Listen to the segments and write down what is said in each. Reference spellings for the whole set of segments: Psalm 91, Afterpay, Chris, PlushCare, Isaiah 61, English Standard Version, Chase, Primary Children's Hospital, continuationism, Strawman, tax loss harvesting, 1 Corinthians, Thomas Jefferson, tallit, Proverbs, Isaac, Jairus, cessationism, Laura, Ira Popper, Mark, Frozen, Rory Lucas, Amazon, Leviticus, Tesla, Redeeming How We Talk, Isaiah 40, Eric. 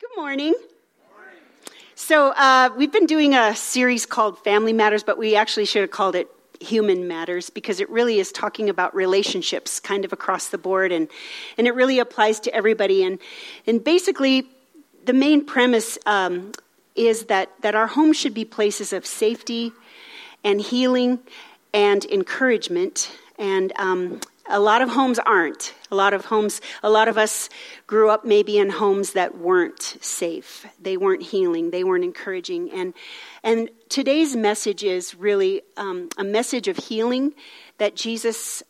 Good morning. So we've been doing a series called Family Matters, but we actually should have called it Human Matters because it really is talking about relationships kind of across the board, and it really applies to everybody. And basically, the main premise is that our home should be places of safety and healing and encouragement, and a lot of homes aren't. A lot of us grew up maybe in homes that weren't safe. They weren't healing. They weren't encouraging. And today's message is really a message of healing that Jesus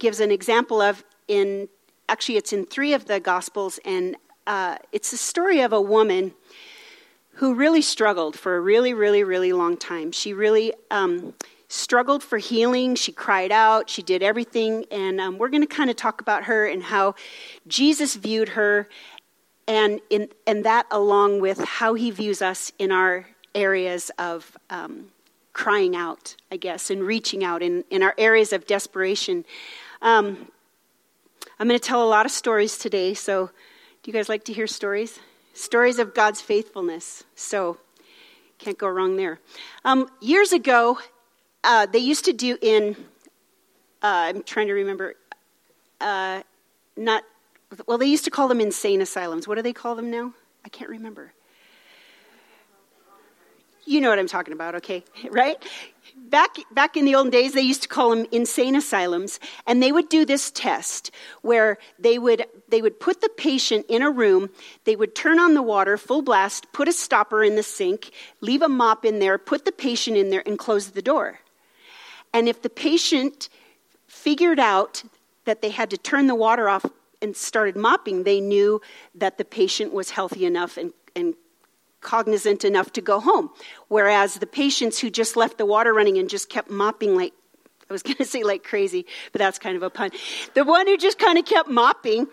gives an example of in, actually it's in three of the Gospels, and it's the story of a woman who really struggled for a really, really, really long time. She really struggled for healing. She cried out. She did everything. And we're going to kind of talk about her and how Jesus viewed her, and that along with how he views us in our areas of crying out, I guess, and reaching out in our areas of desperation. I'm going to tell a lot of stories today. So do you guys like to hear stories? Stories of God's faithfulness. So can't go wrong there. Years ago, they used to do in, I'm trying to remember, they used to call them insane asylums. What do they call them now? I can't remember. You know what I'm talking about, okay, right? Back in the old days, they used to call them insane asylums, and they would do this test where they would put the patient in a room, they would turn on the water full blast, put a stopper in the sink, leave a mop in there, put the patient in there, and close the door. And if the patient figured out that they had to turn the water off and started mopping, they knew that the patient was healthy enough and cognizant enough to go home. Whereas the patients who just left the water running and just kept mopping like crazy, but that's kind of a pun. The one who just kind of kept mopping,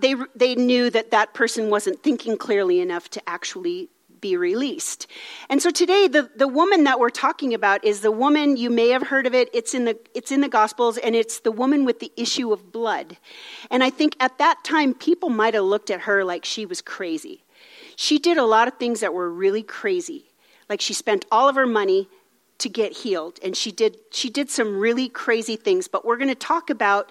they knew that person wasn't thinking clearly enough to actually be released. And so today, the woman that we're talking about is the woman, you may have heard of it, it's in the Gospels, and it's the woman with the issue of blood. And I think at that time, people might have looked at her like she was crazy. She did a lot of things that were really crazy. Like she spent all of her money to get healed, and she did some really crazy things. But we're going to talk about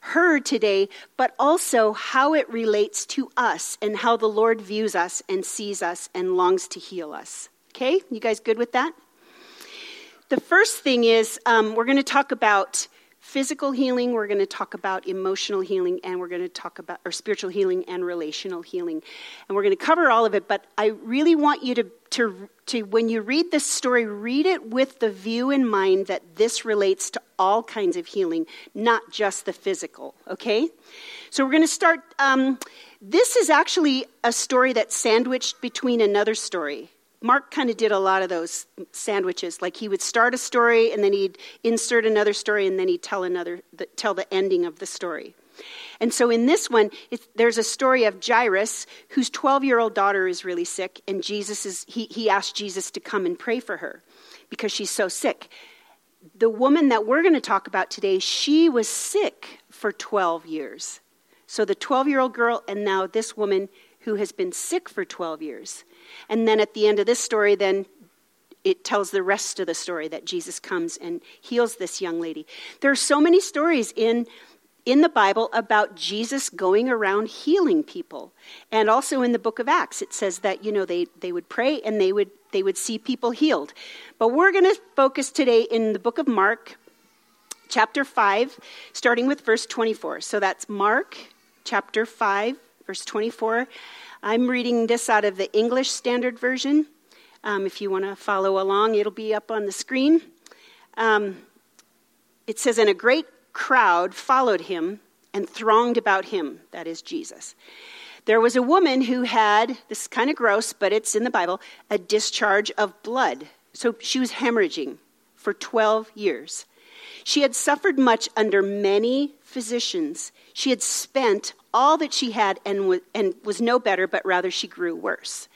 her today, but also how it relates to us and how the Lord views us and sees us and longs to heal us. Okay? You guys good with that? The first thing is we're going to talk about physical healing, we're going to talk about emotional healing, and we're going to talk about our spiritual healing and relational healing. And we're going to cover all of it, but I really want you to when you read this story, read it with the view in mind that this relates to all kinds of healing, not just the physical, okay? So we're going to start, this is actually a story that's sandwiched between another story. Mark kind of did a lot of those sandwiches. Like he would start a story, and then he'd insert another story, and then he'd tell the ending of the story. And so in this one, there's a story of Jairus, whose 12-year-old daughter is really sick, and he asked Jesus to come and pray for her because she's so sick. The woman that we're going to talk about today, she was sick for 12 years. So the 12-year-old girl, and now this woman who has been sick for 12 years. And then at the end of this story, then it tells the rest of the story that Jesus comes and heals this young lady. There are so many stories in the Bible about Jesus going around healing people. And also in the book of Acts, it says that, you know, they would pray and they would see people healed. But we're going to focus today in the book of Mark, chapter 5, starting with verse 24. So that's Mark, chapter 5, verse 24. I'm reading this out of the English Standard Version. If you want to follow along, it'll be up on the screen. It says, "And a great crowd followed him and thronged about him." That is Jesus. "There was a woman who had," this is kind of gross, but it's in the Bible, "a discharge of blood." So she was hemorrhaging for 12 years. "She had suffered much under many physicians. She had spent all that she had and was no better, but rather she grew worse.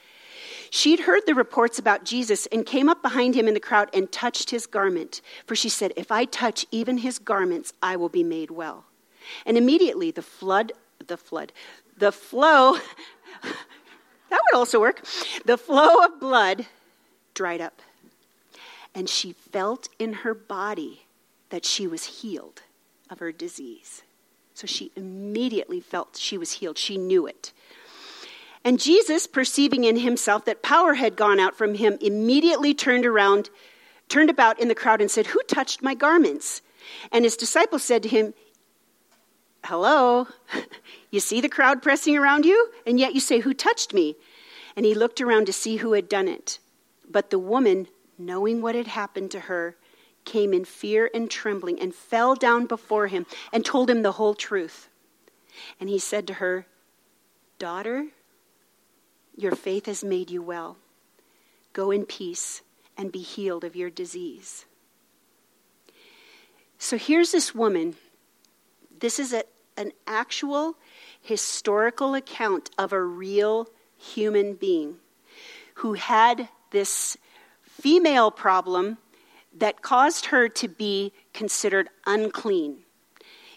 She'd heard the reports about Jesus and came up behind him in the crowd and touched his garment. For she said, 'If I touch even his garments, I will be made well.' And immediately the flow That would also work. The flow of blood dried up, and she felt in her body that she was healed of her disease. So she immediately felt she was healed. She knew it. And Jesus, perceiving in himself that power had gone out from him, immediately turned about in the crowd and said, "Who touched my garments?" And his disciples said to him, "Hello, you see the crowd pressing around you? And yet you say, 'Who touched me?'" And he looked around to see who had done it. But the woman, knowing what had happened to her, came in fear and trembling and fell down before him and told him the whole truth. And he said to her, "Daughter, your faith has made you well. Go in peace and be healed of your disease." So here's this woman. This is an actual historical account of a real human being who had this female problem that caused her to be considered unclean.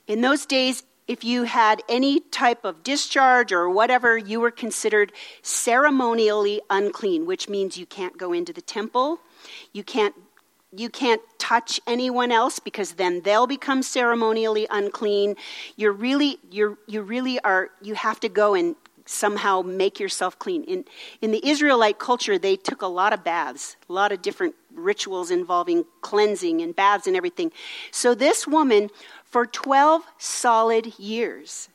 In those days, if you had any type of discharge or whatever, you were considered ceremonially unclean, which means you can't go into the temple, you can't touch anyone else because then they'll become ceremonially unclean. You have to go and somehow make yourself clean. In the Israelite culture, they took a lot of baths, a lot of different rituals involving cleansing and baths and everything. So this woman, for 12 solid years,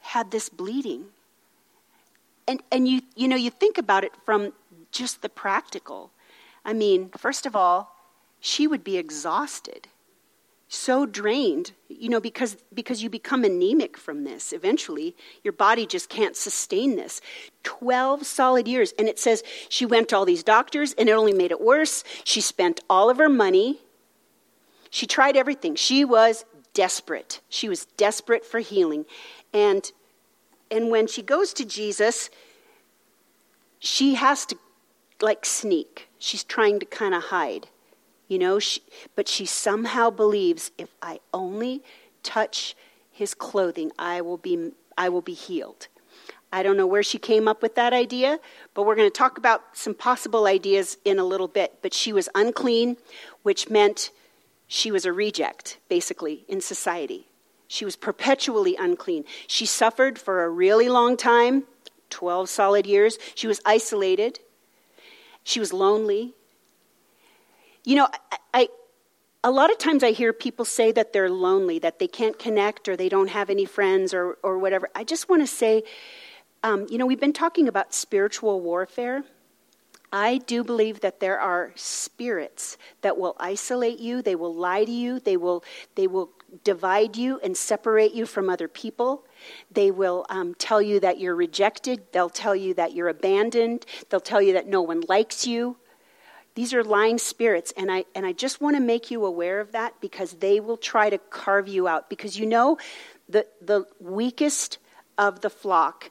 had this bleeding. And you think about it from just the practical. I mean, first of all, she would be exhausted, so drained, because you become anemic from this. Eventually, your body just can't sustain this. 12 solid years. And it says she went to all these doctors, and it only made it worse. She spent all of her money. She tried everything. She was desperate. She was desperate for healing. And when she goes to Jesus, she has to, sneak. She's trying to kind of hide. But she somehow believes, if I only touch his clothing, I will be healed. I don't know where she came up with that idea, but we're going to talk about some possible ideas in a little bit. But she was unclean, which meant she was a reject, basically, in society. She was perpetually unclean. She suffered for a really long time, 12 solid years. She was isolated. She was lonely. A lot of times I hear people say that they're lonely, that they can't connect or they don't have any friends or whatever. I just want to say, we've been talking about spiritual warfare. I do believe that there are spirits that will isolate you. They will lie to you. They will divide you and separate you from other people. They will tell you that you're rejected. They'll tell you that you're abandoned. They'll tell you that no one likes you. These are lying spirits, and I just want to make you aware of that, because they will try to carve you out. Because the weakest of the flock,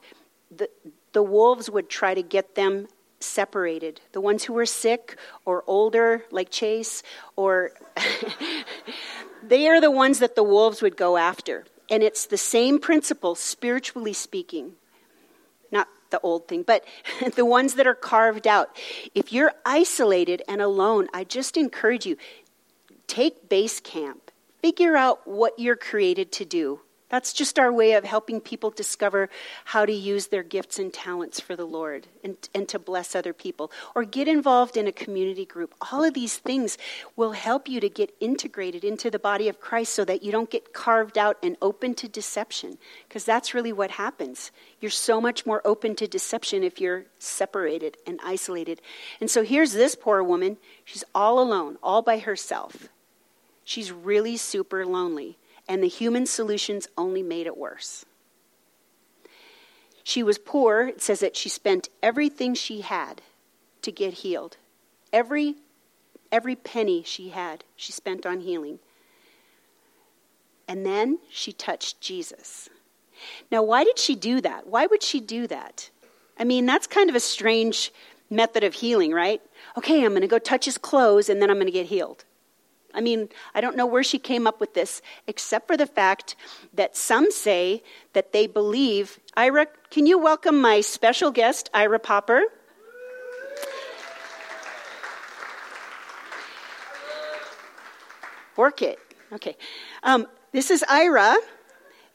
the wolves would try to get them separated. The ones who were sick or older, like Chase, or they are the ones that the wolves would go after. And it's the same principle, spiritually speaking. The old thing, but the ones that are carved out. If you're isolated and alone, I just encourage you, take base camp. Figure out what you're created to do. That's just our way of helping people discover how to use their gifts and talents for the Lord and to bless other people. Or get involved in a community group. All of these things will help you to get integrated into the body of Christ so that you don't get carved out and open to deception. Because that's really what happens. You're so much more open to deception if you're separated and isolated. And so here's this poor woman. She's all alone, all by herself. She's really super lonely. And the human solutions only made it worse. She was poor. It says that she spent everything she had to get healed. Every penny she had, she spent on healing. And then she touched Jesus. Now, why did she do that? Why would she do that? I mean, that's kind of a strange method of healing, right? Okay, I'm going to go touch his clothes and then I'm going to get healed. I mean, I don't know where she came up with this, except for the fact that some say that they believe. Ira, can you welcome my special guest, Ira Popper? Work it. Okay. This is Ira,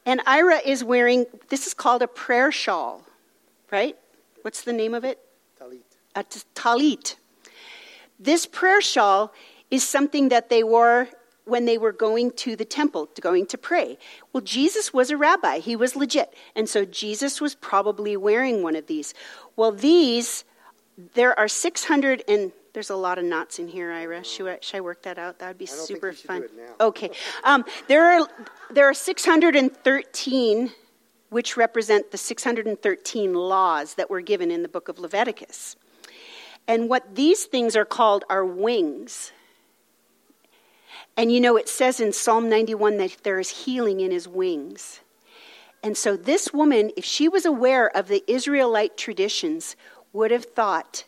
and Ira is wearing, this is called a prayer shawl, right? What's the name of it? Tallit. A tallit. This prayer shawl is something that they wore when they were going to the temple, going to pray. Well, Jesus was a rabbi. He was legit. And so Jesus was probably wearing one of these. Well, these, there are 600 and... There's a lot of knots in here, Ira. Should I work that out? That would be super fun. Okay. There are 613, which represent the 613 laws that were given in the book of Leviticus. And what these things are called are wings. And you know, it says in Psalm 91 that there is healing in his wings. And so this woman, if she was aware of the Israelite traditions, would have thought,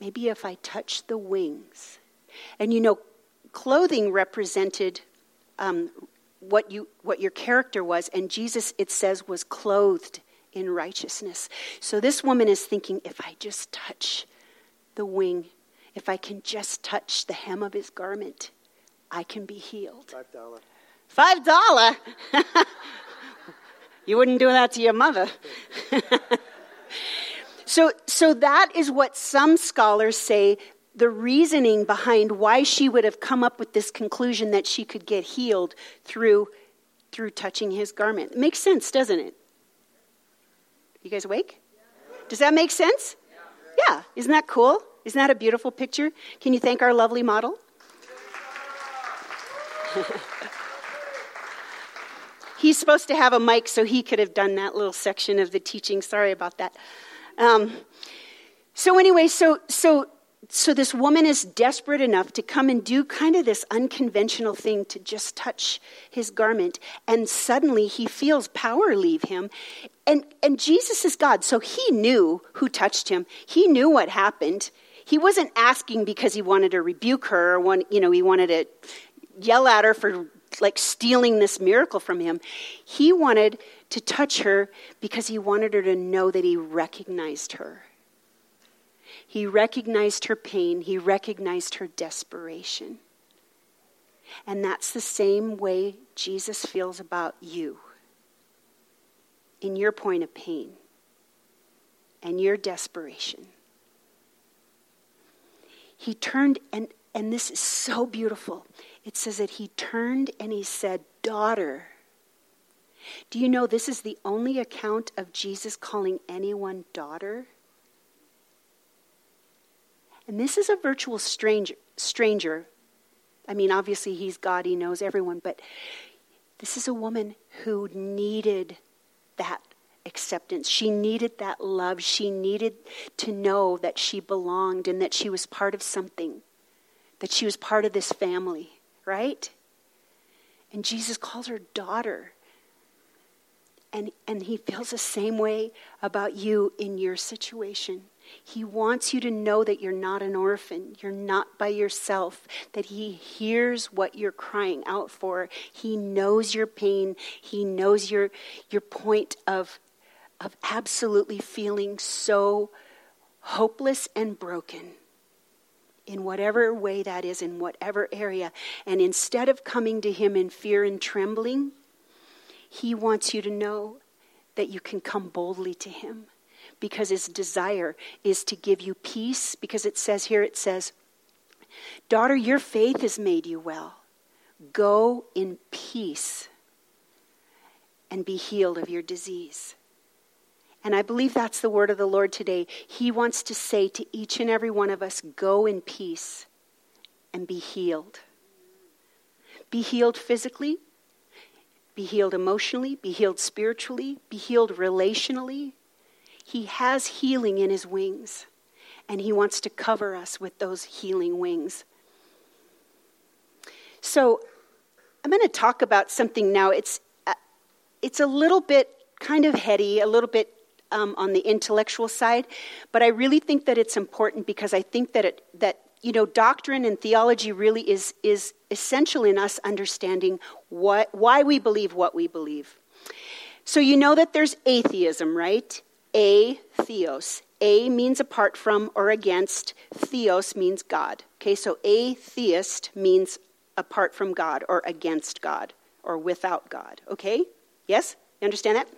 maybe if I touch the wings. And you know, clothing represented what your character was. And Jesus, it says, was clothed in righteousness. So this woman is thinking, if I just touch the wing, if I can just touch the hem of his garment, I can be healed. $5. $5? You wouldn't do that to your mother. So that is what some scholars say the reasoning behind why she would have come up with this conclusion that she could get healed through touching his garment. It makes sense, doesn't it? You guys awake? Does that make sense? Yeah. Isn't that cool? Isn't that a beautiful picture? Can you thank our lovely model? He's supposed to have a mic, so he could have done that little section of the teaching. Sorry about that. So this woman is desperate enough to come and do kind of this unconventional thing to just touch his garment, and suddenly he feels power leave him. And Jesus is God, so he knew who touched him. He knew what happened. He wasn't asking because he wanted to rebuke her, he wanted to yell at her for like stealing this miracle from him. He wanted to touch her because he wanted her to know that he recognized her. He recognized her pain. He recognized her desperation. And that's the same way Jesus feels about you in your point of pain and your desperation. He turned, and this is so beautiful. It says that he turned and he said, "Daughter." Do you know this is the only account of Jesus calling anyone daughter? And this is a virtual stranger. I mean, obviously he's God, he knows everyone, but this is a woman who needed that acceptance. She needed that love. She needed to know that she belonged and that she was part of something, that she was part of this family. Right? And Jesus calls her daughter. And he feels the same way about you in your situation. He wants you to know that you're not an orphan. You're not by yourself. That he hears what you're crying out for. He knows your pain. He knows your point of absolutely feeling so hopeless and broken. In whatever way that is, in whatever area. And instead of coming to him in fear and trembling, he wants you to know that you can come boldly to him, because his desire is to give you peace, because it says, "Daughter, your faith has made you well. Go in peace and be healed of your disease." And I believe that's the word of the Lord today. He wants to say to each and every one of us, go in peace and be healed. Be healed physically, be healed emotionally, be healed spiritually, be healed relationally. He has healing in his wings, and he wants to cover us with those healing wings. So I'm going to talk about something now. It's a little bit kind of heady, a little bit on the intellectual side, but I really think that it's important, because I think that you know, doctrine and theology really is essential in us understanding why we believe what we believe. So you know that there's atheism, right? Atheos. A means apart from or against. Theos means God. Okay, so atheist means apart from God or against God or without God. Okay? Yes? You understand that?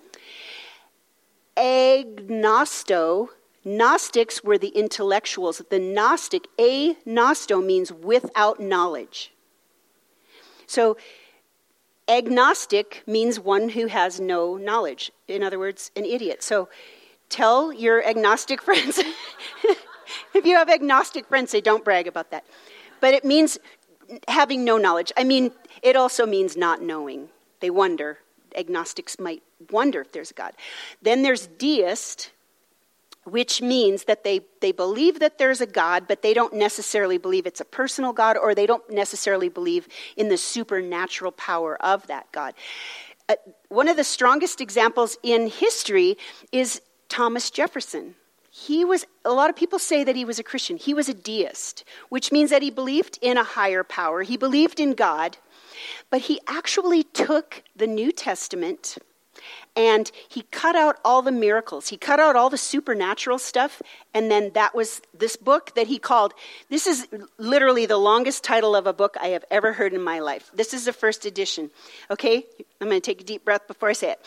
Agnosto. Gnostics were the intellectuals. The Gnostic, agnosto means without knowledge. So agnostic means one who has no knowledge. In other words, an idiot. So tell your agnostic friends. If you have agnostic friends, say don't brag about that. But it means having no knowledge. I mean, it also means not knowing. They wonder. Agnostics might wonder if there's a God. Then there's deist, which means that they believe that there's a God, but they don't necessarily believe it's a personal God, or they don't necessarily believe in the supernatural power of that God. One of the strongest examples in history is Thomas Jefferson. A lot of people say that he was a Christian. He was a deist, which means that he believed in a higher power. He believed in God, but he actually took the New Testament and he cut out all the miracles. He cut out all the supernatural stuff. And then that was this book that he called, this is literally the longest title of a book I have ever heard in my life. This is the first edition. Okay, I'm going to take a deep breath before I say it.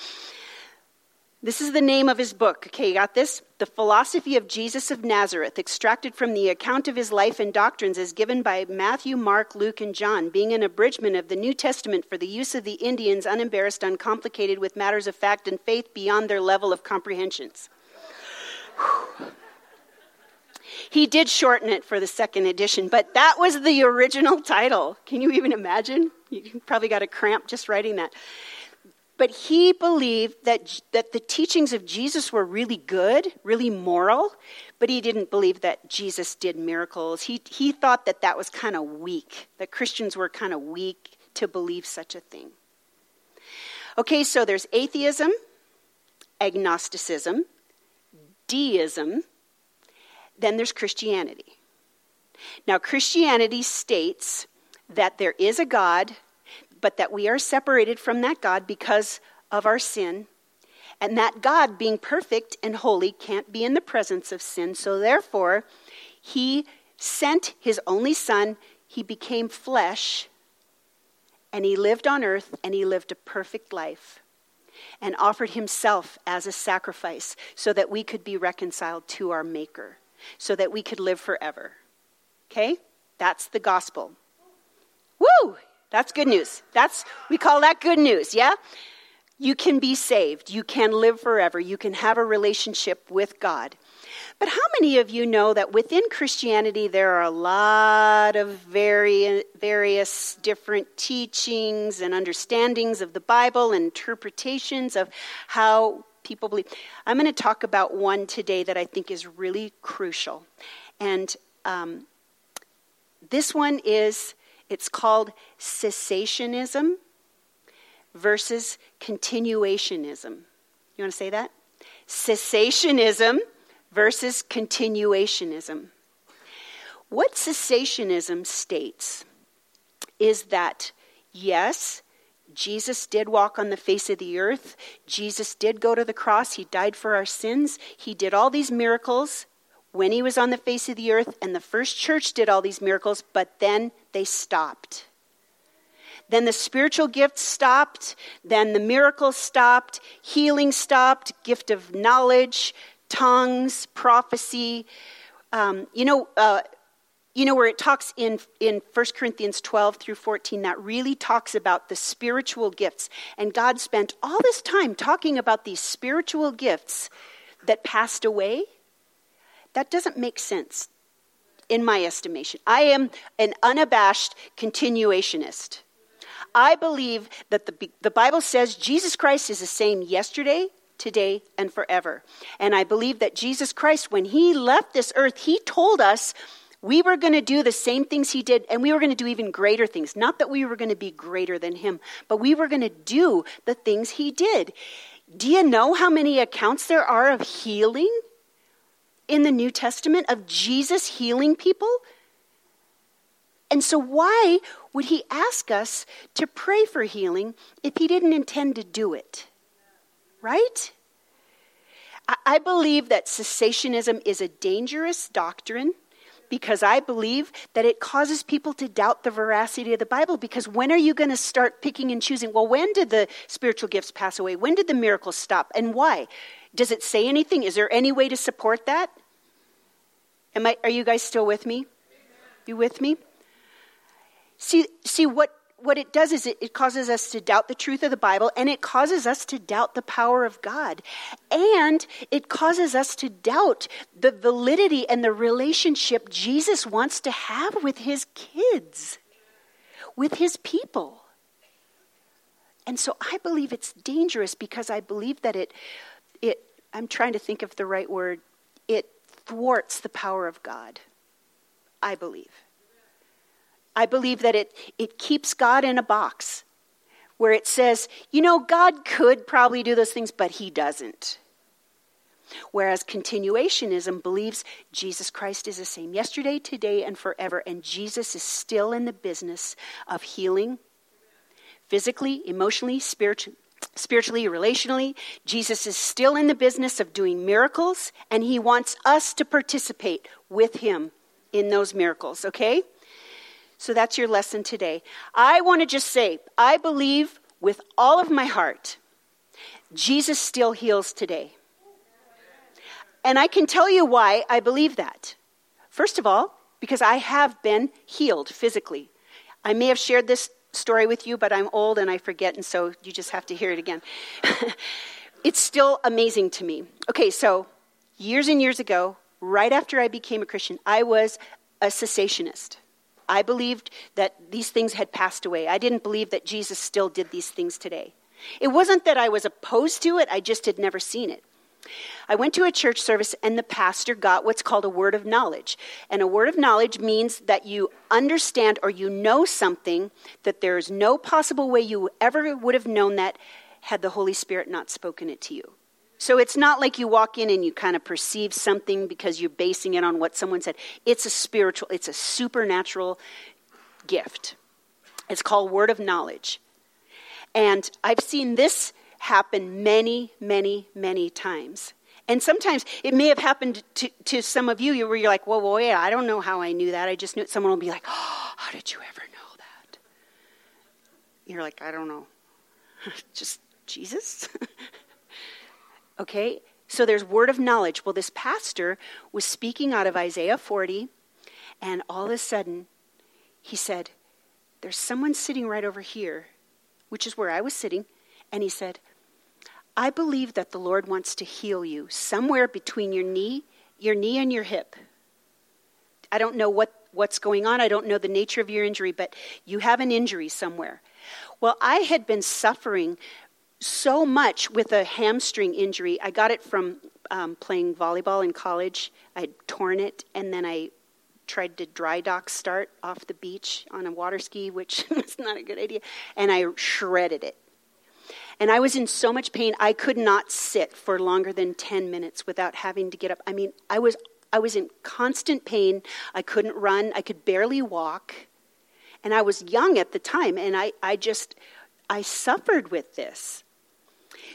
This is the name of his book. Okay, you got this? The Philosophy of Jesus of Nazareth, extracted from the account of his life and doctrines as given by Matthew, Mark, Luke, and John, being an abridgment of the New Testament for the use of the Indians, unembarrassed, uncomplicated with matters of fact and faith beyond their level of comprehensions. He did shorten it for the second edition, but that was the original title. Can you even imagine? You probably got a cramp just writing that. But he believed that the teachings of Jesus were really good, really moral, but he didn't believe that Jesus did miracles. He thought that was kind of weak, that Christians were kind of weak to believe such a thing. Okay, so there's atheism, agnosticism, deism, then there's Christianity. Now, Christianity states that there is a God, but that we are separated from that God because of our sin. And that God, being perfect and holy, can't be in the presence of sin. So therefore, he sent his only son, he became flesh, and he lived on earth, and he lived a perfect life, and offered himself as a sacrifice so that we could be reconciled to our Maker, so that we could live forever. Okay? That's the gospel. Woo! That's good news. We call that good news, yeah? You can be saved. You can live forever. You can have a relationship with God. But how many of you know that within Christianity, there are a lot of various different teachings and understandings of the Bible and interpretations of how people believe? I'm going to talk about one today that I think is really crucial. And this one is... It's called cessationism versus continuationism. You want to say that? Cessationism versus continuationism. What cessationism states is that, yes, Jesus did walk on the face of the earth. Jesus did go to the cross. He died for our sins. He did all these miracles when he was on the face of the earth, and the first church did all these miracles, but then they stopped. Then the spiritual gifts stopped. Then the miracles stopped. Healing stopped. Gift of knowledge, tongues, prophecy. Where it talks in 1 Corinthians 12 through 14, that really talks about the spiritual gifts. And God spent all this time talking about these spiritual gifts that passed away. That doesn't make sense. In my estimation, I am an unabashed continuationist. I believe that the Bible says Jesus Christ is the same yesterday, today, and forever. And I believe that Jesus Christ, when he left this earth, he told us we were going to do the same things he did, and we were going to do even greater things. Not that we were going to be greater than him, but we were going to do the things he did. Do you know how many accounts there are of healing in the New Testament, of Jesus healing people? And so why would he ask us to pray for healing if he didn't intend to do it? Right? I believe that cessationism is a dangerous doctrine because I believe that it causes people to doubt the veracity of the Bible, because when are you going to start picking and choosing? Well, when did the spiritual gifts pass away? When did the miracles stop? And why? Does it say anything? Is there any way to support that? Are you guys still with me? You with me? See what it does is it causes us to doubt the truth of the Bible, and it causes us to doubt the power of God. And it causes us to doubt the validity and the relationship Jesus wants to have with his kids, with his people. And so I believe it's dangerous because I believe that it I'm trying to think of the right word, it thwarts the power of God, I believe. I believe that it keeps God in a box where it says, you know, God could probably do those things, but he doesn't. Whereas continuationism believes Jesus Christ is the same yesterday, today, and forever, and Jesus is still in the business of healing physically, emotionally, spiritually, relationally. Jesus is still in the business of doing miracles, and he wants us to participate with him in those miracles, okay? So that's your lesson today. I want to just say, I believe with all of my heart, Jesus still heals today. And I can tell you why I believe that. First of all, because I have been healed physically. I may have shared this story with you, but I'm old and I forget, and so you just have to hear it again. It's still amazing to me. Okay, so years and years ago, right after I became a Christian, I was a cessationist. I believed that these things had passed away. I didn't believe that Jesus still did these things today. It wasn't that I was opposed to it. I just had never seen it. I went to a church service and the pastor got what's called a word of knowledge. And a word of knowledge means that you understand or you know something that there is no possible way you ever would have known that had the Holy Spirit not spoken it to you. So it's not like you walk in and you kind of perceive something because you're basing it on what someone said. It's a spiritual, it's a supernatural gift. It's called word of knowledge. And I've seen this happen many, many, many times. And sometimes it may have happened to some of you where you're like, whoa, yeah, I don't know how I knew that. I just knew it. Someone will be like, oh, how did you ever know that? You're like, I don't know. Just Jesus? Okay, so there's word of knowledge. Well, this pastor was speaking out of Isaiah 40, and all of a sudden, he said, there's someone sitting right over here, which is where I was sitting, and he said, I believe that the Lord wants to heal you somewhere between your knee and your hip. I don't know what's going on. I don't know the nature of your injury, but you have an injury somewhere. Well, I had been suffering so much with a hamstring injury. I got it from playing volleyball in college. I'd torn it, and then I tried to dry dock start off the beach on a water ski, which was not a good idea, and I shredded it. And I was in so much pain, I could not sit for longer than 10 minutes without having to get up. I mean, I was in constant pain. I couldn't run. I could barely walk. And I was young at the time, and I suffered with this.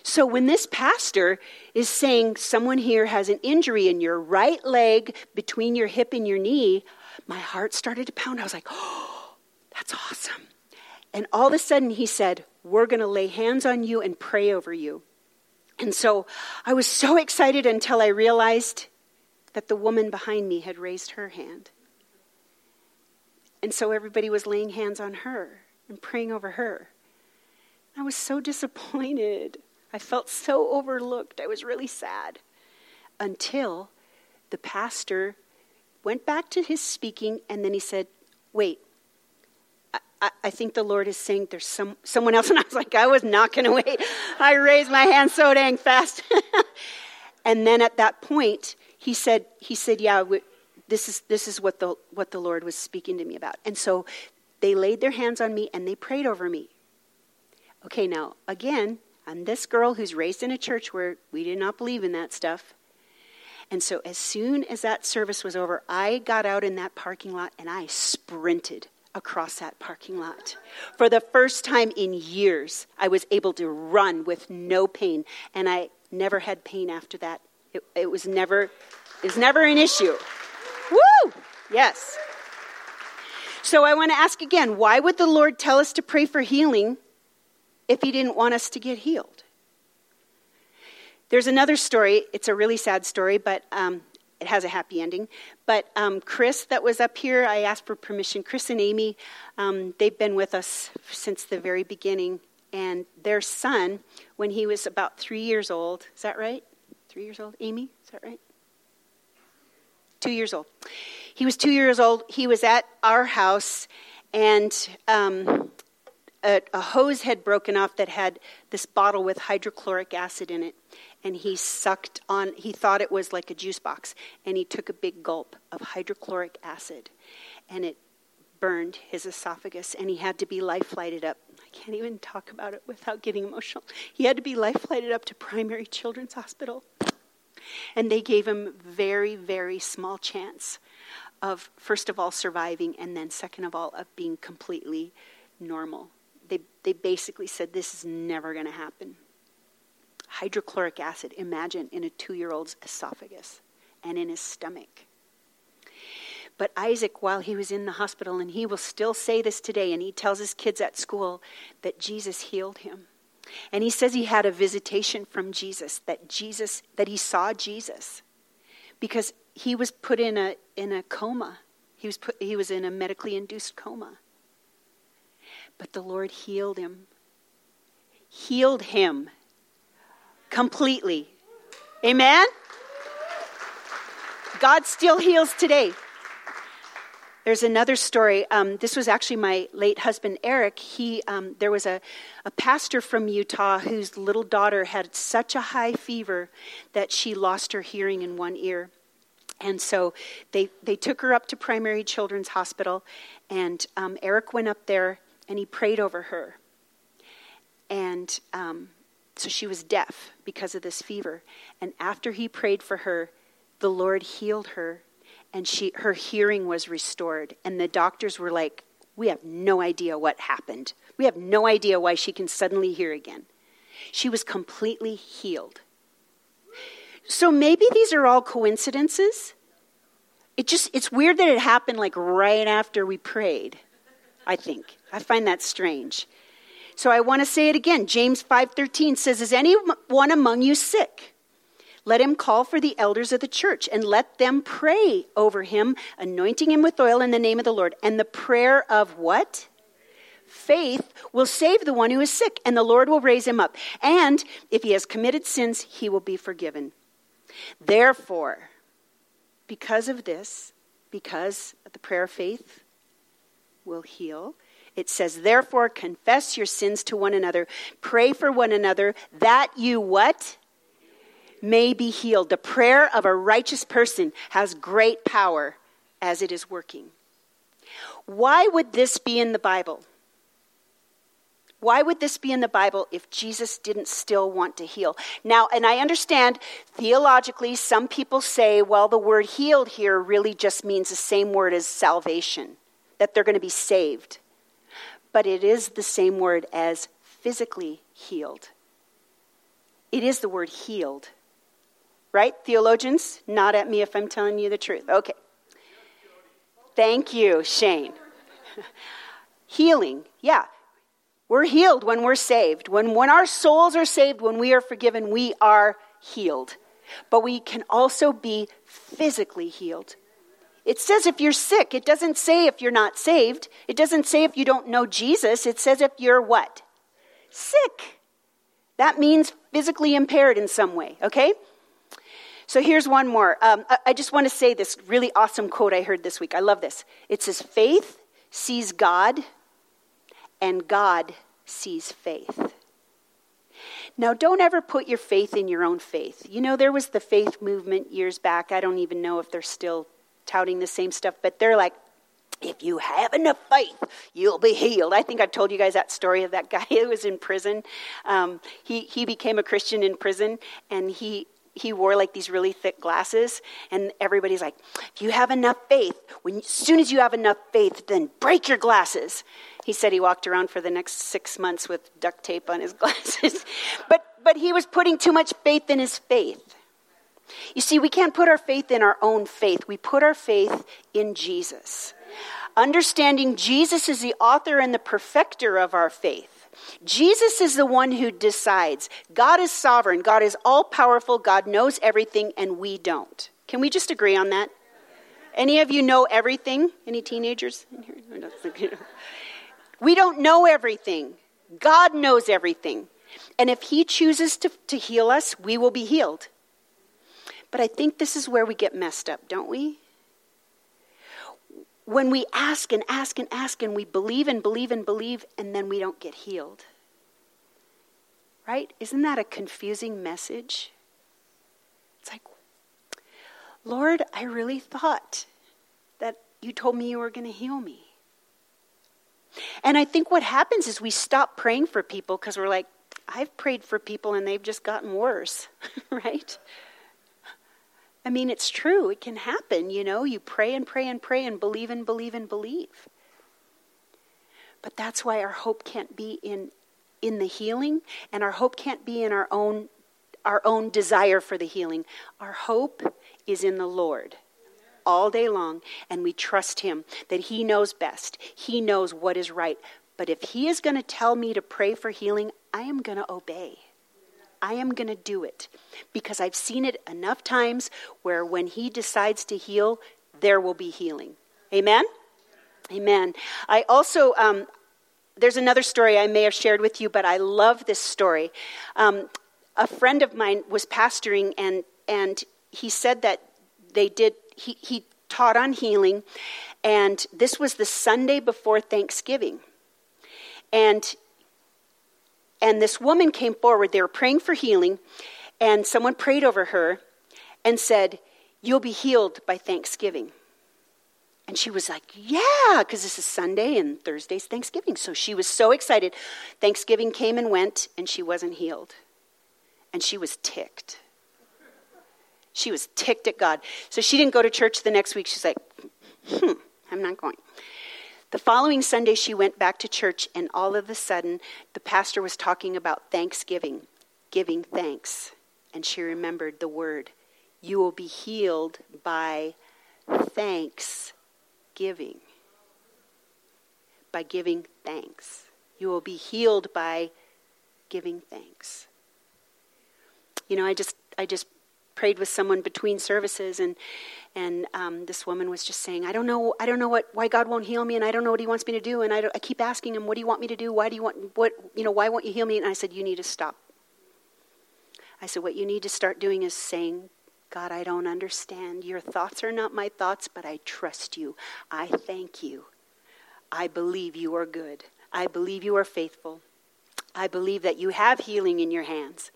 So when this pastor is saying someone here has an injury in your right leg between your hip and your knee, my heart started to pound. I was like, oh, that's awesome. And all of a sudden he said, we're going to lay hands on you and pray over you. And so I was so excited until I realized that the woman behind me had raised her hand. And so everybody was laying hands on her and praying over her. I was so disappointed. I felt so overlooked. I was really sad until the pastor went back to his speaking, and then he said, wait, I think the Lord is saying there's someone else. And I was like, I was not going to wait. I raised my hand so dang fast. And then at that point, he said, yeah, this is what the Lord was speaking to me about. And so they laid their hands on me and they prayed over me. Okay, now, again, I'm this girl who's raised in a church where we did not believe in that stuff. And so as soon as that service was over, I got out in that parking lot and I sprinted. across that parking lot. For the first time in years, I was able to run with no pain, and I never had pain after that. It was never an issue. Woo! Yes. So I want to ask again, why would the Lord tell us to pray for healing if he didn't want us to get healed? There's another story. It's a really sad story, but it has a happy ending. But Chris, that was up here, I asked for permission. Chris and Amy, they've been with us since the very beginning. And their son, when he was about 3 years old, is that right? 3 years old, Amy, is that right? 2 years old. He was 2 years old. He was at our house, and a hose had broken off that had this bottle with hydrochloric acid in it. And he sucked on, he thought it was like a juice box, and he took a big gulp of hydrochloric acid, and it burned his esophagus, and he had to be life-flighted up. I can't even talk about it without getting emotional. He had to be life-flighted up to Primary Children's Hospital, and they gave him very, very small chance of, first of all, surviving, and then, second of all, of being completely normal. They basically said, this is never going to happen. Hydrochloric acid, imagine, in a 2-year-old's esophagus and in his stomach. But Isaac, while he was in the hospital, and he will still say this today, and he tells his kids at school that Jesus healed him. And he says he had a visitation from Jesus, that he saw Jesus, because he was put in a coma. He was in a medically induced coma. But the Lord healed him completely. Amen? God still heals today. There's another story. This was actually my late husband, Eric. There was a pastor from Utah whose little daughter had such a high fever that she lost her hearing in one ear. And so they took her up to Primary Children's Hospital, and Eric went up there, and he prayed over her. And so she was deaf because of this fever. And after he prayed for her, the Lord healed her. And her hearing was restored. And the doctors were like, we have no idea what happened. We have no idea why she can suddenly hear again. She was completely healed. So maybe these are all coincidences. It's weird that it happened like right after we prayed, I think. I find that strange. So I want to say it again. James 5:13 says, is anyone among you sick? Let him call for the elders of the church, and let them pray over him, anointing him with oil in the name of the Lord. And the prayer of what? Faith will save the one who is sick, and the Lord will raise him up. And if he has committed sins, he will be forgiven. Therefore, because of this, because the prayer of faith will heal, it says, therefore, confess your sins to one another, pray for one another, that you what? May be healed. The prayer of a righteous person has great power as it is working. Why would this be in the Bible? Why would this be in the Bible if Jesus didn't still want to heal? Now, and I understand theologically, some people say, well, the word healed here really just means the same word as salvation, that they're going to be saved. But it is the same word as physically healed. It is the word healed. Right, theologians? Nod at me if I'm telling you the truth. Okay. Thank you, Shane. Healing, yeah. We're healed when we're saved. When our souls are saved, when we are forgiven, we are healed. But we can also be physically healed. It says if you're sick. It doesn't say if you're not saved. It doesn't say if you don't know Jesus. It says if you're what? Sick. That means physically impaired in some way, okay? So here's one more. I just want to say this really awesome quote I heard this week. I love this. It says, faith sees God, and God sees faith. Now, don't ever put your faith in your own faith. You know, there was the faith movement years back. I don't even know if they're still touting the same stuff, but they're like, if you have enough faith, you'll be healed. I think I've told you guys that story of that guy who was in prison. He became a Christian in prison, and he he wore like these really thick glasses, and everybody's like, if you have enough faith, as soon as you have enough faith, then break your glasses. He said he walked around for the next 6 months with duct tape on his glasses. But he was putting too much faith in his faith. You see, we can't put our faith in our own faith. We put our faith in Jesus. Understanding Jesus is the author and the perfecter of our faith. Jesus is the one who decides. God is sovereign. God is all-powerful. God knows everything, and we don't. Can we just agree on that? Any of you know everything? Any teenagers in here? We don't know everything. God knows everything. And if he chooses to heal us, we will be healed. But I think this is where we get messed up, don't we? When we ask and ask and ask and we believe and believe and believe and then we don't get healed. Right? Isn't that a confusing message? It's like, Lord, I really thought that you told me you were going to heal me. And I think what happens is we stop praying for people because we're like, I've prayed for people and they've just gotten worse, right? I mean, it's true. It can happen, you know. You pray and pray and pray and believe and believe and believe. But that's why our hope can't be in the healing, and our hope can't be in our own desire for the healing. Our hope is in the Lord all day long, and we trust him that he knows best. He knows what is right. But if he is going to tell me to pray for healing, I am going to obey. I am going to do it because I've seen it enough times where when he decides to heal, there will be healing. Amen? Amen. I also, there's another story I may have shared with you, but I love this story. A friend of mine was pastoring, and he said that they did, he taught on healing, and this was the Sunday before Thanksgiving. And this woman came forward. They were praying for healing, and someone prayed over her and said, you'll be healed by Thanksgiving. And she was like, yeah, because this is Sunday and Thursday's Thanksgiving. So she was so excited. Thanksgiving came and went, and she wasn't healed. And she was ticked. She was ticked at God. So she didn't go to church the next week. She's like, I'm not going. The following Sunday, she went back to church, and all of a sudden, the pastor was talking about Thanksgiving, giving thanks. And she remembered the word, you will be healed by thanksgiving. By giving thanks. You will be healed by giving thanks. You know, I just prayed with someone between services, and this woman was just saying, I don't know why God won't heal me, and I don't know what he wants me to do, and I keep asking him, what do you want me to do? Why won't you heal me? And I said, you need to stop. I said, what you need to start doing is saying, God, I don't understand. Your thoughts are not my thoughts, but I trust you. I thank you. I believe you are good. I believe you are faithful. I believe that you have healing in your hands.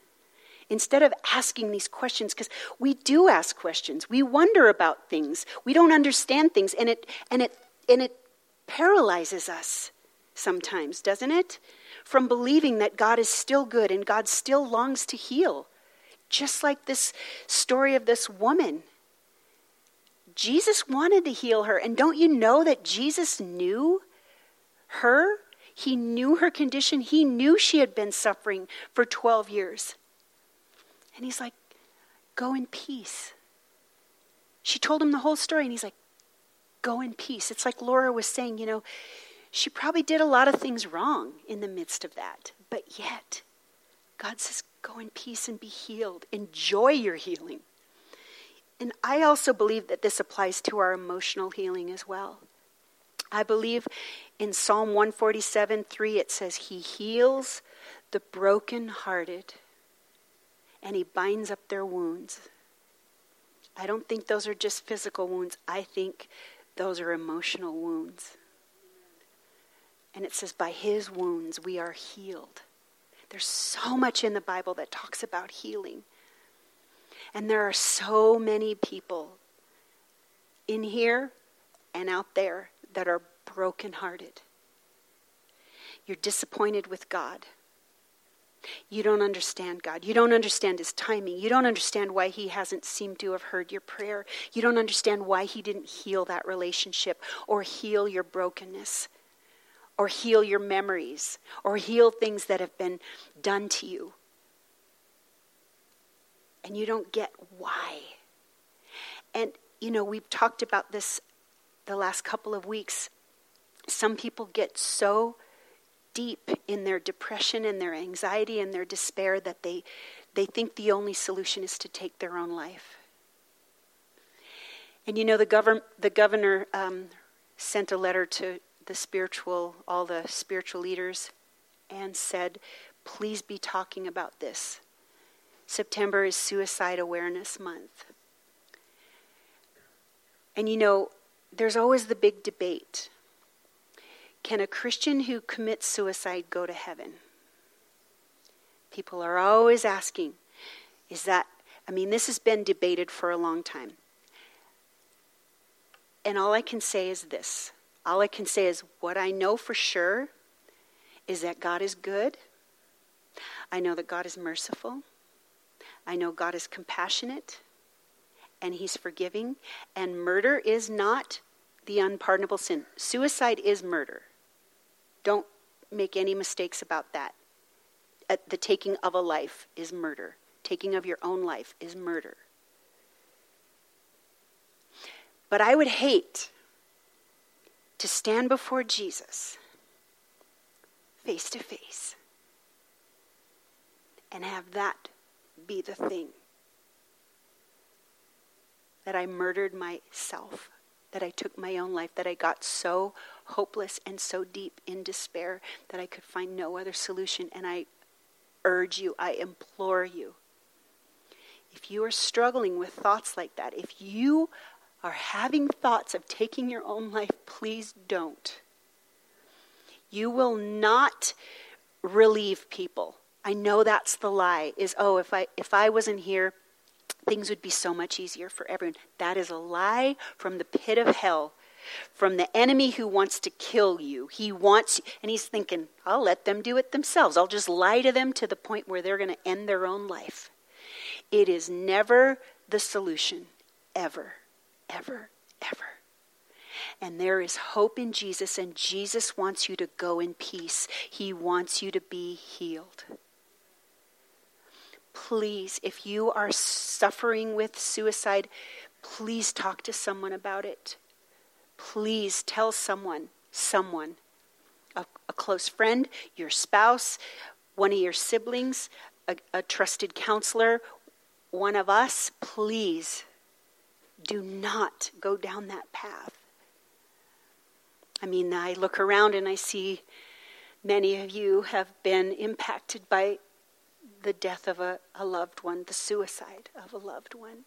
Instead of asking these questions, because we do ask questions, we wonder about things, we don't understand things, and it paralyzes us sometimes, doesn't it? From believing that God is still good and God still longs to heal. Just like this story of this woman. Jesus wanted to heal her, and don't you know that Jesus knew her? He knew her condition. He knew she had been suffering for 12 years. And he's like, go in peace. She told him the whole story, and he's like, go in peace. It's like Laura was saying, you know, she probably did a lot of things wrong in the midst of that. But yet, God says, go in peace and be healed. Enjoy your healing. And I also believe that this applies to our emotional healing as well. I believe in Psalm 147:3, it says, he heals the brokenhearted, and he binds up their wounds. I don't think those are just physical wounds. I think those are emotional wounds. And it says, by his wounds we are healed. There's so much in the Bible that talks about healing. And there are so many people in here and out there that are brokenhearted. You're disappointed with God. You don't understand God. You don't understand his timing. You don't understand why he hasn't seemed to have heard your prayer. You don't understand why he didn't heal that relationship or heal your brokenness or heal your memories or heal things that have been done to you. And you don't get why. And, you know, we've talked about this the last couple of weeks. Some people get so deep in their depression and their anxiety and their despair that they think the only solution is to take their own life. And you know, the governor sent a letter to all the spiritual leaders and said, please be talking about this. September is Suicide Awareness Month. And you know, there's always the big debate. Can a Christian who commits suicide go to heaven? People are always asking, this has been debated for a long time. And all I can say is this. All I can say is what I know for sure is that God is good. I know that God is merciful. I know God is compassionate. And he's forgiving. And murder is not the unpardonable sin. Suicide is murder. Don't make any mistakes about that. The taking of a life is murder. Taking of your own life is murder. But I would hate to stand before Jesus face to face and have that be the thing that I murdered myself, that I took my own life, that I got so hopeless and so deep in despair that I could find no other solution. And I urge you, I implore you, if you are struggling with thoughts like that, if you are having thoughts of taking your own life, please don't. You will not relieve people. I know that's the lie, is, oh, if I wasn't here, things would be so much easier for everyone. That is a lie from the pit of hell, from the enemy who wants to kill you. He wants, and he's thinking, I'll let them do it themselves. I'll just lie to them to the point where they're going to end their own life. It is never the solution, ever, ever, ever. And there is hope in Jesus, and Jesus wants you to go in peace. He wants you to be healed. Please, if you are suffering with suicide, please talk to someone about it. Please tell someone, a close friend, your spouse, one of your siblings, a trusted counselor, one of us. Please do not go down that path. I mean, I look around and I see many of you have been impacted by the death of a loved one, the suicide of a loved one.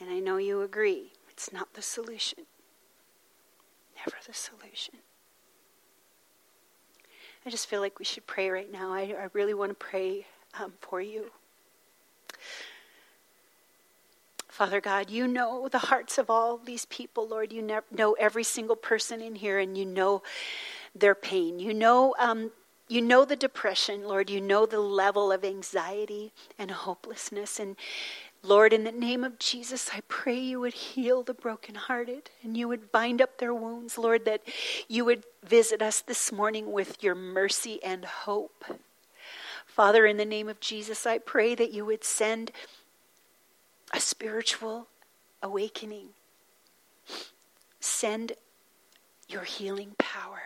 And I know you agree, it's not the solution. Never the solution. I just feel like we should pray right now. I really want to pray for you. Father God, you know the hearts of all these people, Lord. You know every single person in here, and you know their pain. You know the depression, Lord. You know the level of anxiety and hopelessness. And Lord, in the name of Jesus, I pray you would heal the brokenhearted and you would bind up their wounds, Lord, that you would visit us this morning with your mercy and hope. Father, in the name of Jesus, I pray that you would send a spiritual awakening. Send your healing power.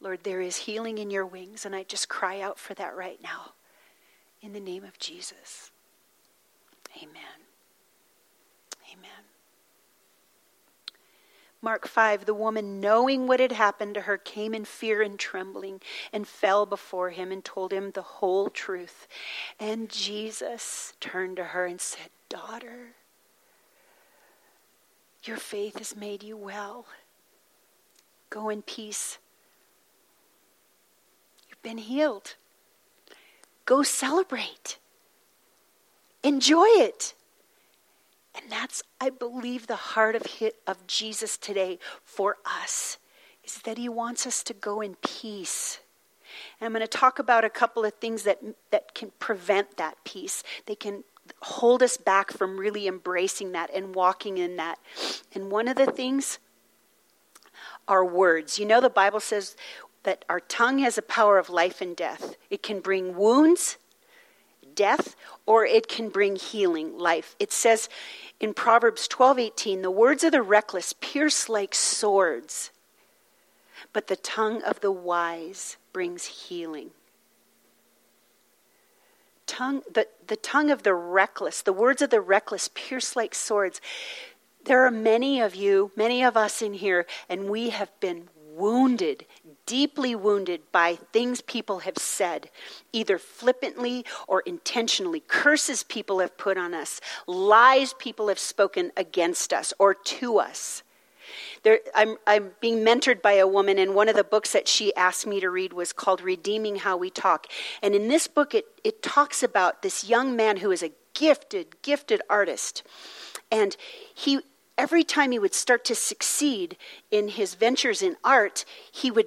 Lord, there is healing in your wings, and I just cry out for that right now. In the name of Jesus. Amen. Amen. Mark 5, the woman, knowing what had happened to her, came in fear and trembling and fell before him and told him the whole truth. And Jesus turned to her and said, Daughter, your faith has made you well. Go in peace. Been healed. Go celebrate. Enjoy it. And that's, I believe, the heart of Jesus today for us, is that he wants us to go in peace. And I'm going to talk about a couple of things that can prevent that peace. They can hold us back from really embracing that and walking in that. And one of the things are words. You know, the Bible says that our tongue has a power of life and death. It can bring wounds, death, or it can bring healing, life. It says in Proverbs 12:18, the words of the reckless pierce like swords, but the tongue of the wise brings healing. The tongue of the reckless, the words of the reckless pierce like swords. There are many of you, many of us in here, and we have been wounded, deeply wounded by things people have said, either flippantly or intentionally, curses people have put on us, lies people have spoken against us or to us. I'm being mentored by a woman, and one of the books that she asked me to read was called Redeeming How We Talk. And in this book, it talks about this young man who is a gifted artist. And he, every time he would start to succeed in his ventures in art, he would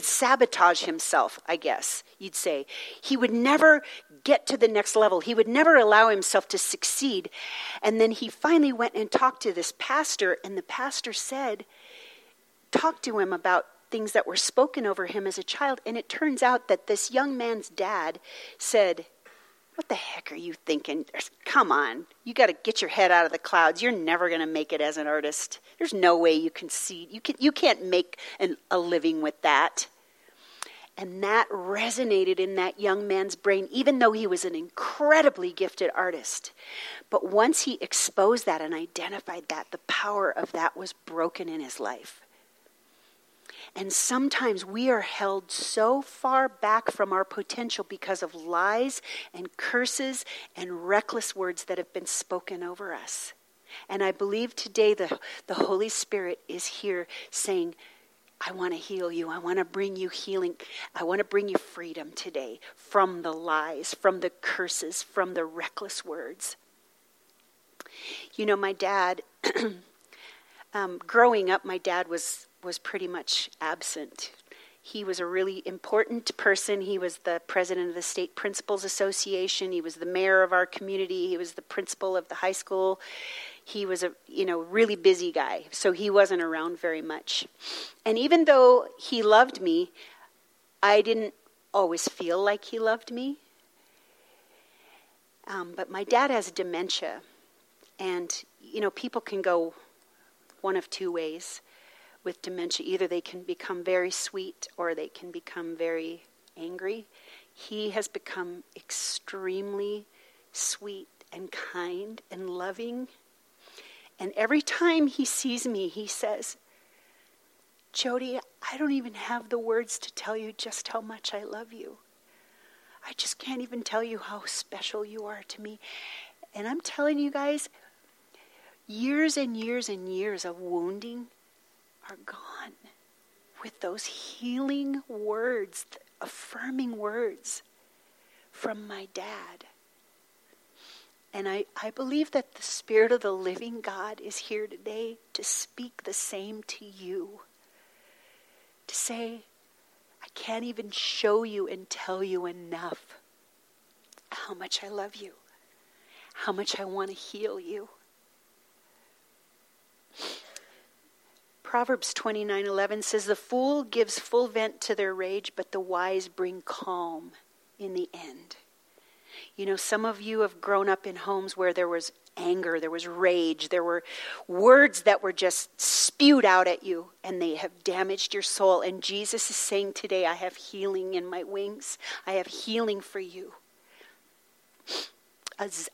sabotage himself, I guess you'd say. He would never get to the next level. He would never allow himself to succeed. And then he finally went and talked to this pastor, and the pastor said, talk to him about things that were spoken over him as a child. And it turns out that this young man's dad said, what the heck are you thinking? Come on, you got to get your head out of the clouds. You're never going to make it as an artist. There's no way you can see. You can't make a living with that. And that resonated in that young man's brain, even though he was an incredibly gifted artist. But once he exposed that and identified that, the power of that was broken in his life. And sometimes we are held so far back from our potential because of lies and curses and reckless words that have been spoken over us. And I believe today the Holy Spirit is here saying, I want to heal you. I want to bring you healing. I want to bring you freedom today from the lies, from the curses, from the reckless words. You know, my dad, growing up, my dad was pretty much absent. He was a really important person. He was the president of the State Principals Association. He was the mayor of our community. He was the principal of the high school. He was a, really busy guy, so he wasn't around very much. And even though he loved me, I didn't always feel like he loved me. But my dad has dementia, and people can go one of two ways with dementia. Either they can become very sweet or they can become very angry. He has become extremely sweet and kind and loving. And every time he sees me, he says, Jody, I don't even have the words to tell you just how much I love you. I just can't even tell you how special you are to me. And I'm telling you guys, years and years and years of wounding are gone with those healing words, affirming words from my dad. And I believe that the Spirit of the living God is here today to speak the same to you. To say, I can't even show you and tell you enough how much I love you, how much I want to heal you. Proverbs 29:11 says, the fool gives full vent to their rage, but the wise bring calm in the end. Some of you have grown up in homes where there was anger, there was rage, there were words that were just spewed out at you, and they have damaged your soul. And Jesus is saying today, I have healing in my wings. I have healing for you.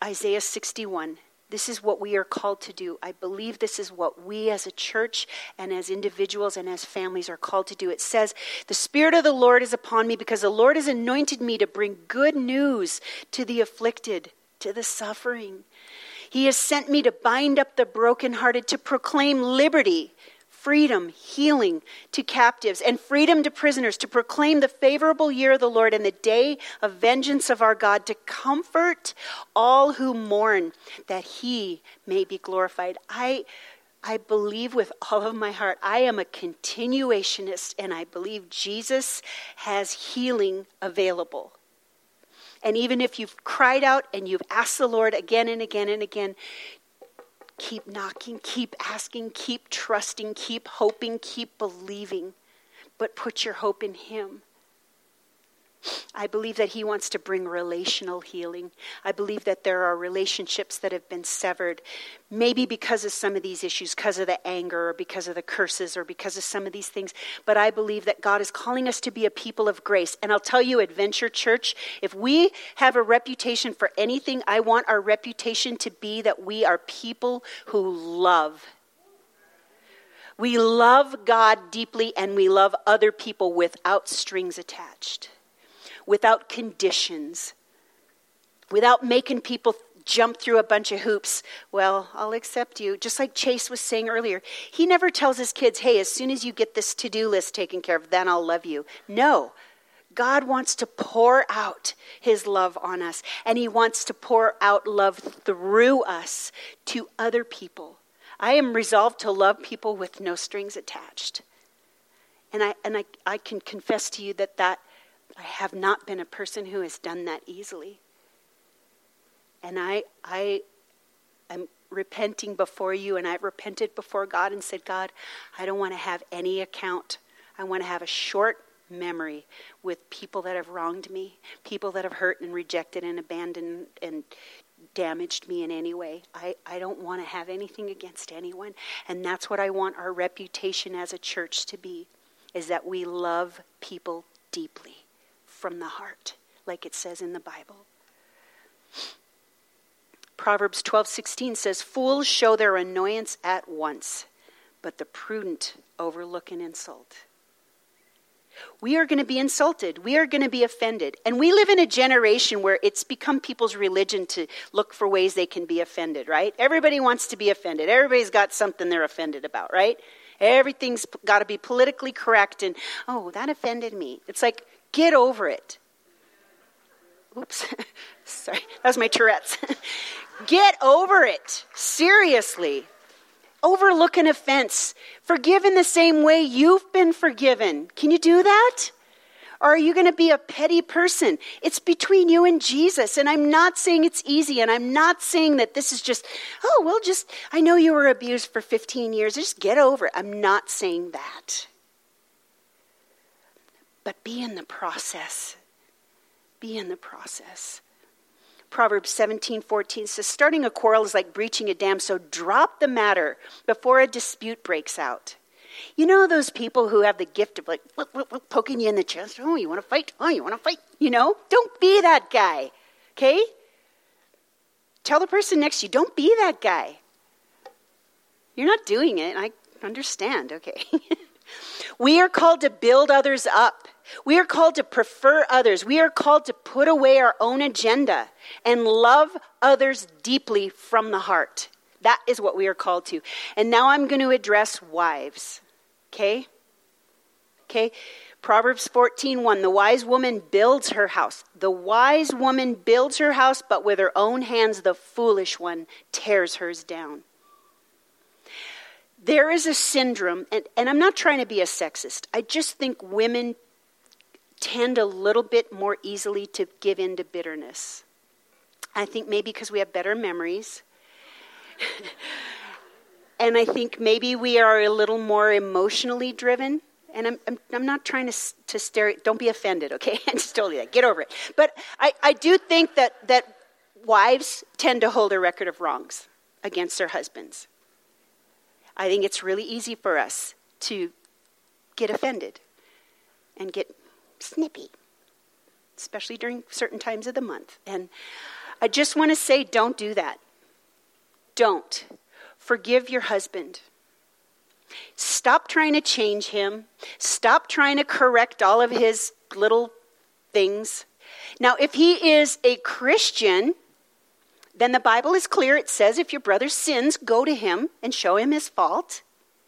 Isaiah 61. This is what we are called to do. I believe this is what we as a church and as individuals and as families are called to do. It says, the Spirit of the Lord is upon me because the Lord has anointed me to bring good news to the afflicted, to the suffering. He has sent me to bind up the brokenhearted, to proclaim liberty, freedom, healing to captives, and freedom to prisoners, to proclaim the favorable year of the Lord and the day of vengeance of our God, to comfort all who mourn, that he may be glorified. I I believe with all of my heart. I am a continuationist, and I believe Jesus has healing available. And even if you've cried out and you've asked the Lord again and again and again, keep knocking, keep asking, keep trusting, keep hoping, keep believing, but put your hope in Him. I believe that He wants to bring relational healing. I believe that there are relationships that have been severed, maybe because of some of these issues, because of the anger or because of the curses or because of some of these things. But I believe that God is calling us to be a people of grace. And I'll tell you, Adventure Church, if we have a reputation for anything, I want our reputation to be that we are people who love. We love God deeply and we love other people without strings attached, without conditions, without making people jump through a bunch of hoops. Well, I'll accept you. Just like Chase was saying earlier, he never tells his kids, hey, as soon as you get this to-do list taken care of, then I'll love you. No, God wants to pour out His love on us, and He wants to pour out love through us to other people. I am resolved to love people with no strings attached. And I can confess to you that I have not been a person who has done that easily. And I am repenting before you, and I've repented before God and said, God, I don't want to have any account. I want to have a short memory with people that have wronged me, people that have hurt and rejected and abandoned and damaged me in any way. I don't want to have anything against anyone. And that's what I want our reputation as a church to be, is that we love people deeply, from the heart, like it says in the Bible. Proverbs 12:16 says, fools show their annoyance at once, but the prudent overlook an insult. We are going to be insulted. We are going to be offended. And we live in a generation where it's become people's religion to look for ways they can be offended, right? Everybody wants to be offended. Everybody's got something they're offended about, right? Everything's got to be politically correct. And, oh, that offended me. It's like, get over it. Oops. Sorry. That was my Tourette's. Get over it. Seriously. Overlook an offense. Forgive in the same way you've been forgiven. Can you do that? Or are you going to be a petty person? It's between you and Jesus. And I'm not saying it's easy. And I'm not saying that this is just, oh, well, just, I know you were abused for 15 years. Just get over it. I'm not saying that. But be in the process. Be in the process. Proverbs 17:14 says, starting a quarrel is like breaching a dam, so drop the matter before a dispute breaks out. You know those people who have the gift of like poking you in the chest? Oh, you want to fight? Oh, you want to fight? You know, don't be that guy, okay? Tell the person next to you, don't be that guy. You're not doing it. I understand, okay. We are called to build others up. We are called to prefer others. We are called to put away our own agenda and love others deeply from the heart. That is what we are called to. And now I'm going to address wives. Okay? Okay? Proverbs 14:1, the wise woman builds her house. The wise woman builds her house, but with her own hands the foolish one tears hers down. There is a syndrome, and I'm not trying to be a sexist. I just think women tend a little bit more easily to give in to bitterness. I think maybe because we have better memories. And I think maybe we are a little more emotionally driven. And I'm not trying to stare. Don't be offended, okay? I'm just totally like, get over it. But I do think that wives tend to hold a record of wrongs against their husbands. I think it's really easy for us to get offended and get snippy, especially during certain times of the month. And I just want to say, don't do that. Don't. Forgive your husband. Stop trying to change him. Stop trying to correct all of his little things. Now, if he is a Christian, then the Bible is clear. It says if your brother sins, go to him and show him his fault.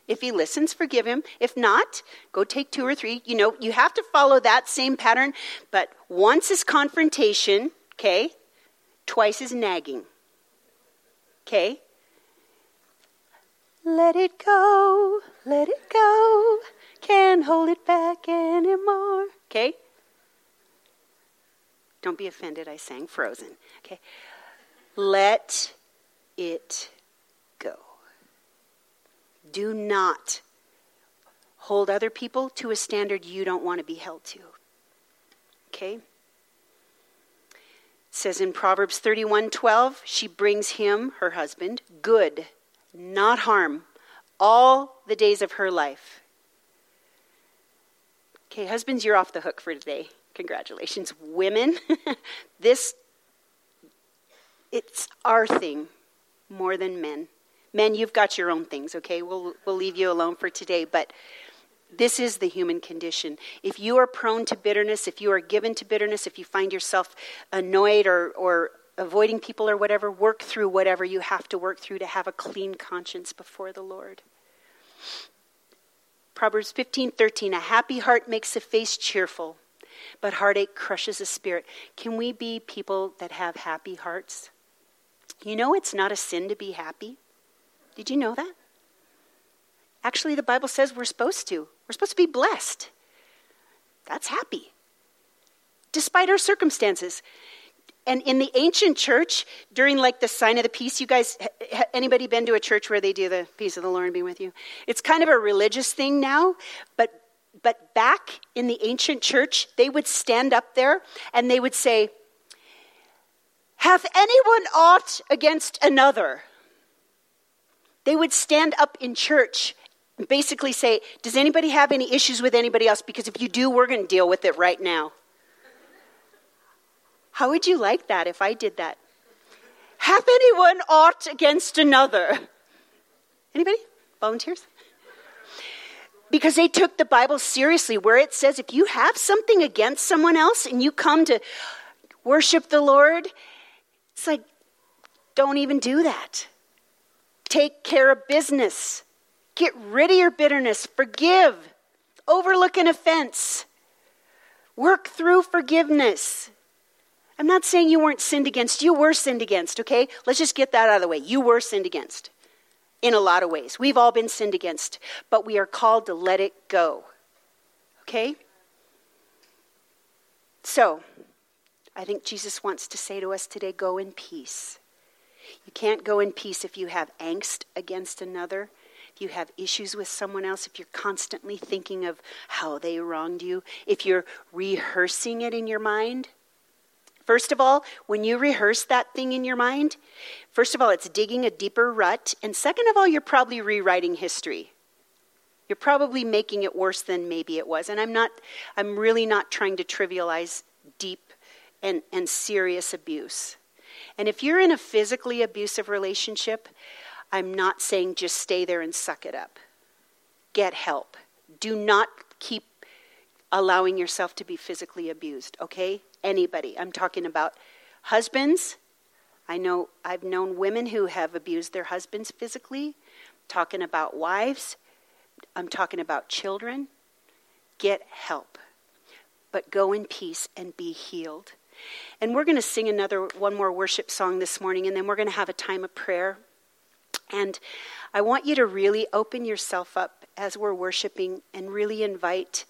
If he listens, forgive him. If not, go take 2 or 3. You know, you have to follow that same pattern. But once is confrontation, okay? Twice is nagging, okay? let it go, can't hold it back anymore. Okay? Don't be offended, I sang Frozen. Okay. Let it go. Do not hold other people to a standard you don't want to be held to. Okay? It says in Proverbs 31:12, she brings him, her husband, good, not harm, all the days of her life. Okay, husbands, you're off the hook for today. Congratulations. Women, it's our thing more than men. Men, you've got your own things, okay? We'll leave you alone for today, but this is the human condition. If you are prone to bitterness, if you are given to bitterness, if you find yourself annoyed or avoiding people or whatever, work through whatever you have to work through to have a clean conscience before the Lord. Proverbs 15:13, a happy heart makes a face cheerful, but heartache crushes a spirit. Can we be people that have happy hearts? You know it's not a sin to be happy. Did you know that? Actually, the Bible says we're supposed to. We're supposed to be blessed. That's happy. Despite our circumstances. And in the ancient church, during like the sign of the peace, you guys, anybody been to a church where they do the peace of the Lord be with you? It's kind of a religious thing now, but back in the ancient church, they would stand up there and they would say, hath anyone aught against another? They would stand up in church and basically say, does anybody have any issues with anybody else? Because if you do, we're going to deal with it right now. How would you like that if I did that? Hath anyone aught against another? Anybody? Volunteers? Because they took the Bible seriously, where it says if you have something against someone else and you come to worship the Lord, it's like, don't even do that. Take care of business. Get rid of your bitterness. Forgive. Overlook an offense. Work through forgiveness. I'm not saying you weren't sinned against. You were sinned against, okay? Let's just get that out of the way. You were sinned against in a lot of ways. We've all been sinned against, but we are called to let it go, okay? So, I think Jesus wants to say to us today, go in peace. You can't go in peace if you have angst against another, if you have issues with someone else, if you're constantly thinking of how they wronged you, if you're rehearsing it in your mind. First of all, when you rehearse that thing in your mind, first of all, it's digging a deeper rut. And second of all, you're probably rewriting history. You're probably making it worse than maybe it was. And I'm really not trying to trivialize deep and serious abuse. And if you're in a physically abusive relationship, I'm not saying just stay there and suck it up. Get help. Do not keep allowing yourself to be physically abused, okay? Anybody. I'm talking about husbands. I know I've known women who have abused their husbands physically. I'm talking about wives. I'm talking about children. Get help. But go in peace and be healed. And we're going to sing one more worship song this morning, and then we're going to have a time of prayer. And I want you to really open yourself up as we're worshiping and really invite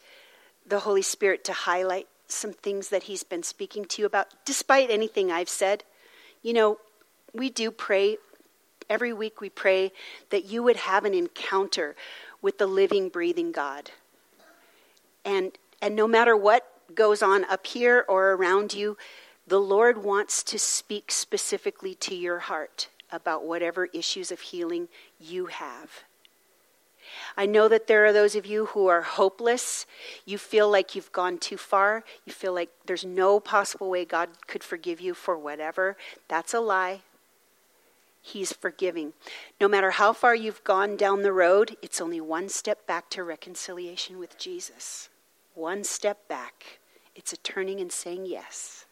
the Holy Spirit to highlight some things that he's been speaking to you about, despite anything I've said. You know, we do pray, every week we pray that you would have an encounter with the living, breathing God. And no matter what goes on up here or around you, the Lord wants to speak specifically to your heart about whatever issues of healing you have. I know that there are those of you who are hopeless. You feel like you've gone too far. You feel like there's no possible way God could forgive you for whatever. That's a lie. He's forgiving. No matter how far you've gone down the road, it's only one step back to reconciliation with Jesus. One step back. It's a turning and saying yes.